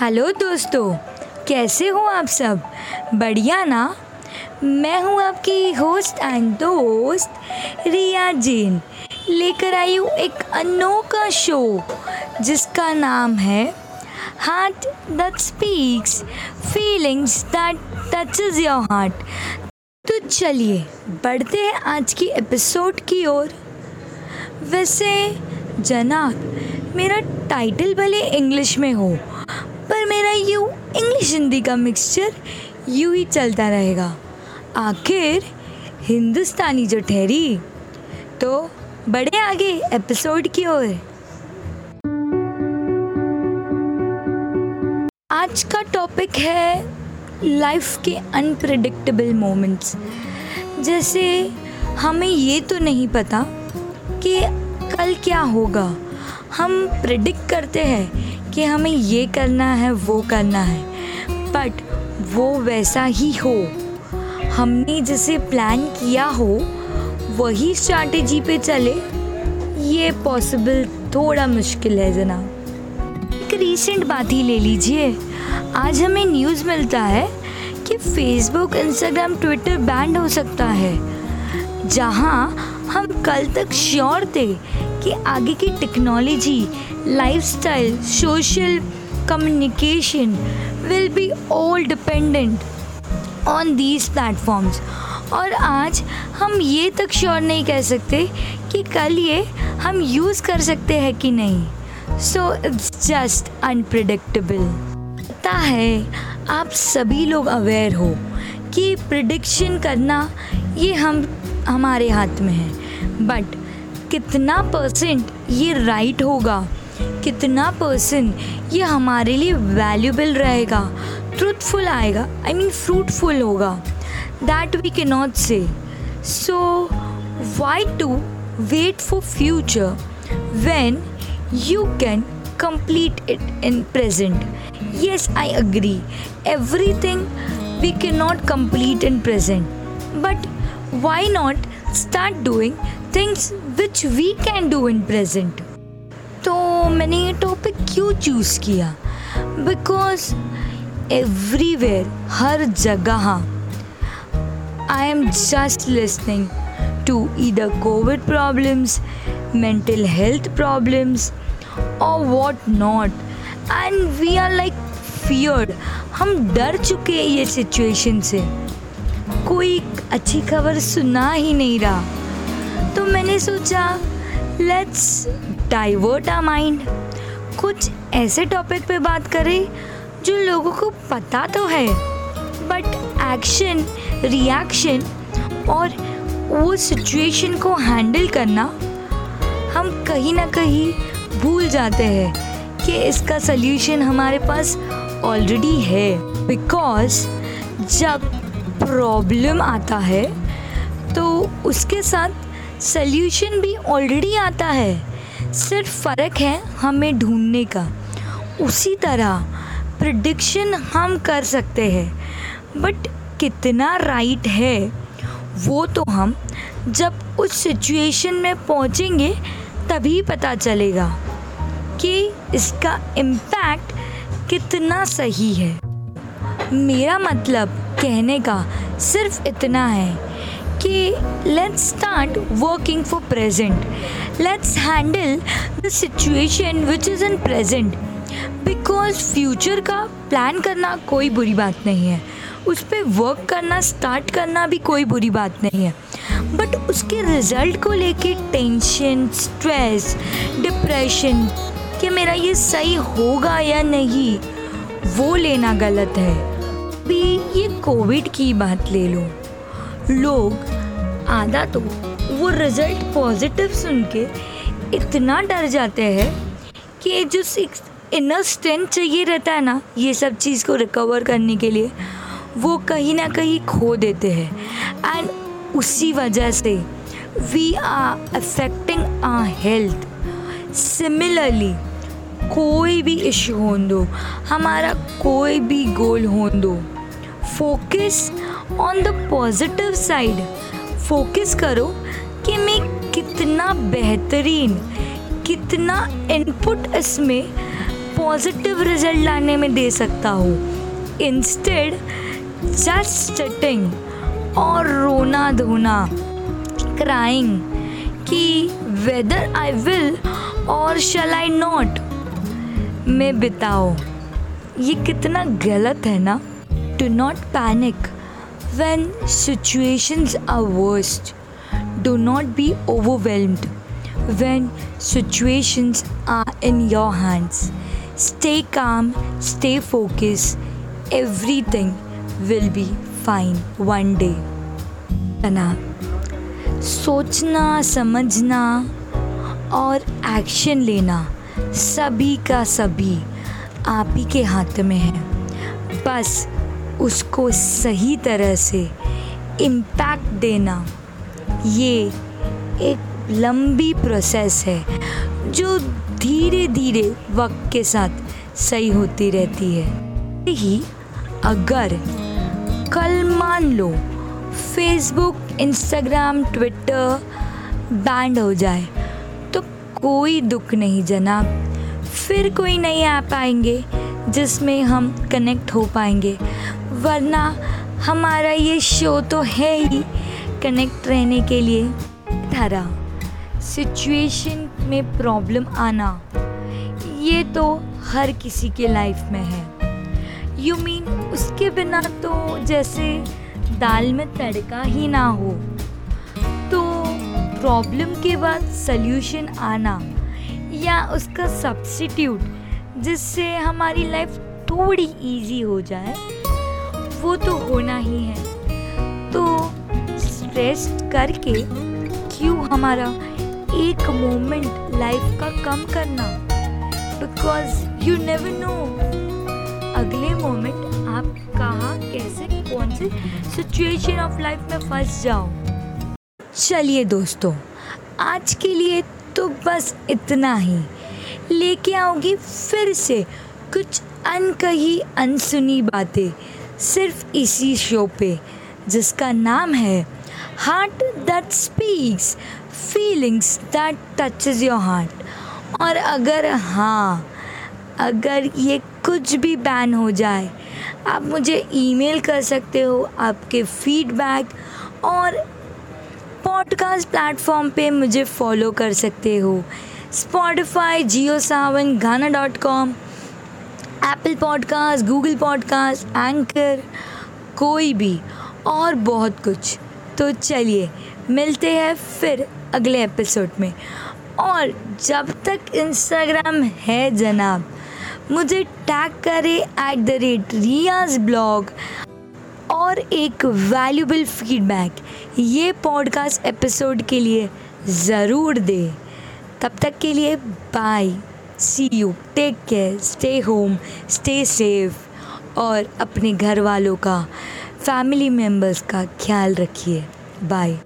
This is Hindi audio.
हेलो दोस्तों, कैसे हो आप सब? बढ़िया ना? मैं हूँ आपकी होस्ट एंड दोस्त रिया जैन। लेकर आई हूँ एक अनोखा शो जिसका नाम है heart that speaks feelings that touches your heart. तो चलिए बढ़ते हैं आज की एपिसोड की ओर। वैसे जनाब, मेरा टाइटल भले इंग्लिश में हो पर मेरा यूँ इंग्लिश हिंदी का मिक्सचर यूँ ही चलता रहेगा। आखिर हिंदुस्तानी जो ठहरी। तो बढ़े आगे एपिसोड की ओर। आज का टॉपिक है लाइफ के अनप्रेडिक्टेबल मोमेंट्स। जैसे हमें ये तो नहीं पता कि कल क्या होगा। हम प्रेडिक्ट करते हैं कि हमें ये करना है, वो करना है, बट वो वैसा ही हो। हमने जैसे प्लान किया हो वही स्ट्रैटेजी पे चले, ये पॉसिबल थोड़ा मुश्किल है जनाब। एक रीसेंट बात ही ले लीजिए। आज हमें न्यूज़ मिलता है कि फेसबुक, इंस्टाग्राम, ट्विटर बैंड हो सकता है। जहाँ हम कल तक श्योर थे कि आगे की technology, lifestyle, social communication will be all dependent on these platforms, और आज हम ये तक श्योर नहीं कह सकते कि कल ये हम यूज़ कर सकते हैं कि नहीं। So it's just unpredictable. पता है, आप सभी लोग अवेयर हो कि प्रिडिक्शन करना ये हमारे हाथ में है, बट कितना परसेंट ये राइट होगा, कितना परसेंट ये हमारे लिए वैल्यूबल रहेगा, ट्रूथफुल आएगा, फ्रूटफुल होगा, that we can not say. So why to wait for future when you can complete it in present? Yes, I agree, everything we can not complete in present, but why not start doing things which we can do in present? तो मैंने ये टॉपिक क्यों चूज़ किया? Because everywhere, हर जगह I am just listening to either COVID problems, mental health problems or what not, and we are like feared. हम डर चुके हैं ये सिचुएशन से। कोई अच्छी खबर सुना ही नहीं रहा। तो मैंने सोचा लेट्स डाइवर्ट आवर माइंड, कुछ ऐसे टॉपिक पे बात करें जो लोगों को पता तो है बट एक्शन, रिएक्शन और वो सिचुएशन को हैंडल करना हम कहीं ना कहीं भूल जाते हैं कि इसका सल्यूशन हमारे पास ऑलरेडी है। बिकॉज जब प्रॉब्लम आता है तो उसके साथ सल्यूशन भी ऑलरेडी आता है, सिर्फ फ़र्क है हमें ढूंढने का। उसी तरह प्रिडिक्शन हम कर सकते हैं बट कितना राइट है वो तो हम जब उस सिचुएशन में पहुँचेंगे तभी पता चलेगा कि इसका इम्पैक्ट कितना सही है। मेरा मतलब कहने का सिर्फ इतना है कि let's start working for present, let's handle the situation which is in present. Because future का प्लान करना कोई बुरी बात नहीं है, उस पर वर्क करना, स्टार्ट करना भी कोई बुरी बात नहीं है, बट उसके रिज़ल्ट को लेके टेंशन, स्ट्रेस, डिप्रेशन कि मेरा ये सही होगा या नहीं, वो लेना गलत है। भी ये कोविड की बात ले लो, लोग आधा तो वो रिज़ल्ट पॉजिटिव सुन के इतना डर जाते हैं कि जो इनर स्ट्रेंथ चाहिए रहता है ना ये सब चीज़ को रिकवर करने के लिए, वो कहीं ना कहीं खो देते हैं। एंड उसी वजह से we are affecting our health. Similarly कोई भी इश्यू हो दो, हमारा कोई भी गोल हो दो, focus on the positive side. Focus करो कि मैं कितना बेहतरीन, कितना इनपुट इसमें पॉजिटिव रिजल्ट लाने में दे सकता हूँ। इंस्टेड जस्ट सिटिंग और रोना धोना, क्राइंग कि वेदर आई विल और शल आई नॉट में बिताओ। ये कितना गलत है ना। Do not panic when situations are worst. Do not be overwhelmed when situations are in your hands. Stay calm, stay focused, everything will be fine one day. तना सोचना, समझना और एक्शन लेना सभी का सभी आप ही के हाथ में है, बस उसको सही तरह से इम्पैक्ट देना ये एक लंबी प्रोसेस है जो धीरे धीरे वक्त के साथ सही होती रहती है। ही अगर कल मान लो फेसबुक, इंस्टाग्राम, ट्विटर बैंड हो जाए तो कोई दुख नहीं जनाब, फिर कोई नए ऐप आएंगे जिसमें हम कनेक्ट हो पाएंगे, वरना हमारा ये शो तो है ही कनेक्ट रहने के लिए। थारा सिचुएशन में प्रॉब्लम आना ये तो हर किसी के लाइफ में है। यू मीन उसके बिना तो जैसे दाल में तड़का ही ना हो। तो प्रॉब्लम के बाद सल्यूशन आना या उसका सब्स्टिट्यूट जिससे हमारी लाइफ थोड़ी इजी हो जाए वो तो होना ही है। तो स्ट्रेस करके क्यों हमारा एक मोमेंट लाइफ का कम करना, बिकॉज यू नेवर नो अगले मोमेंट आप कहाँ कैसे कौन से सिचुएशन ऑफ लाइफ में फंस जाओ। चलिए दोस्तों, आज के लिए तो बस इतना ही। लेके आऊँगी फिर से कुछ अनकही अनसुनी बातें सिर्फ इसी शो पे जिसका नाम है heart that speaks feelings that touches your heart. और अगर ये कुछ भी बैन हो जाए आप मुझे ईमेल कर सकते हो आपके फीडबैक, और पॉडकास्ट प्लेटफॉर्म पे मुझे फॉलो कर सकते हो Spotify, JioSaavn, Gaana.com, Apple podcast, Google podcast, Anchor, कोई भी और बहुत कुछ। तो चलिए मिलते हैं फिर अगले एपिसोड में, और जब तक इंस्टाग्राम है जनाब मुझे टैग करें @RiyasBlog और एक वैल्यूबल फीडबैक ये पॉडकास्ट एपिसोड के लिए ज़रूर दें। तब तक के लिए bye, see you, take care, stay home, stay safe और अपने घर वालों का, फैमिली मेम्बर्स का ख्याल रखिए। बाय।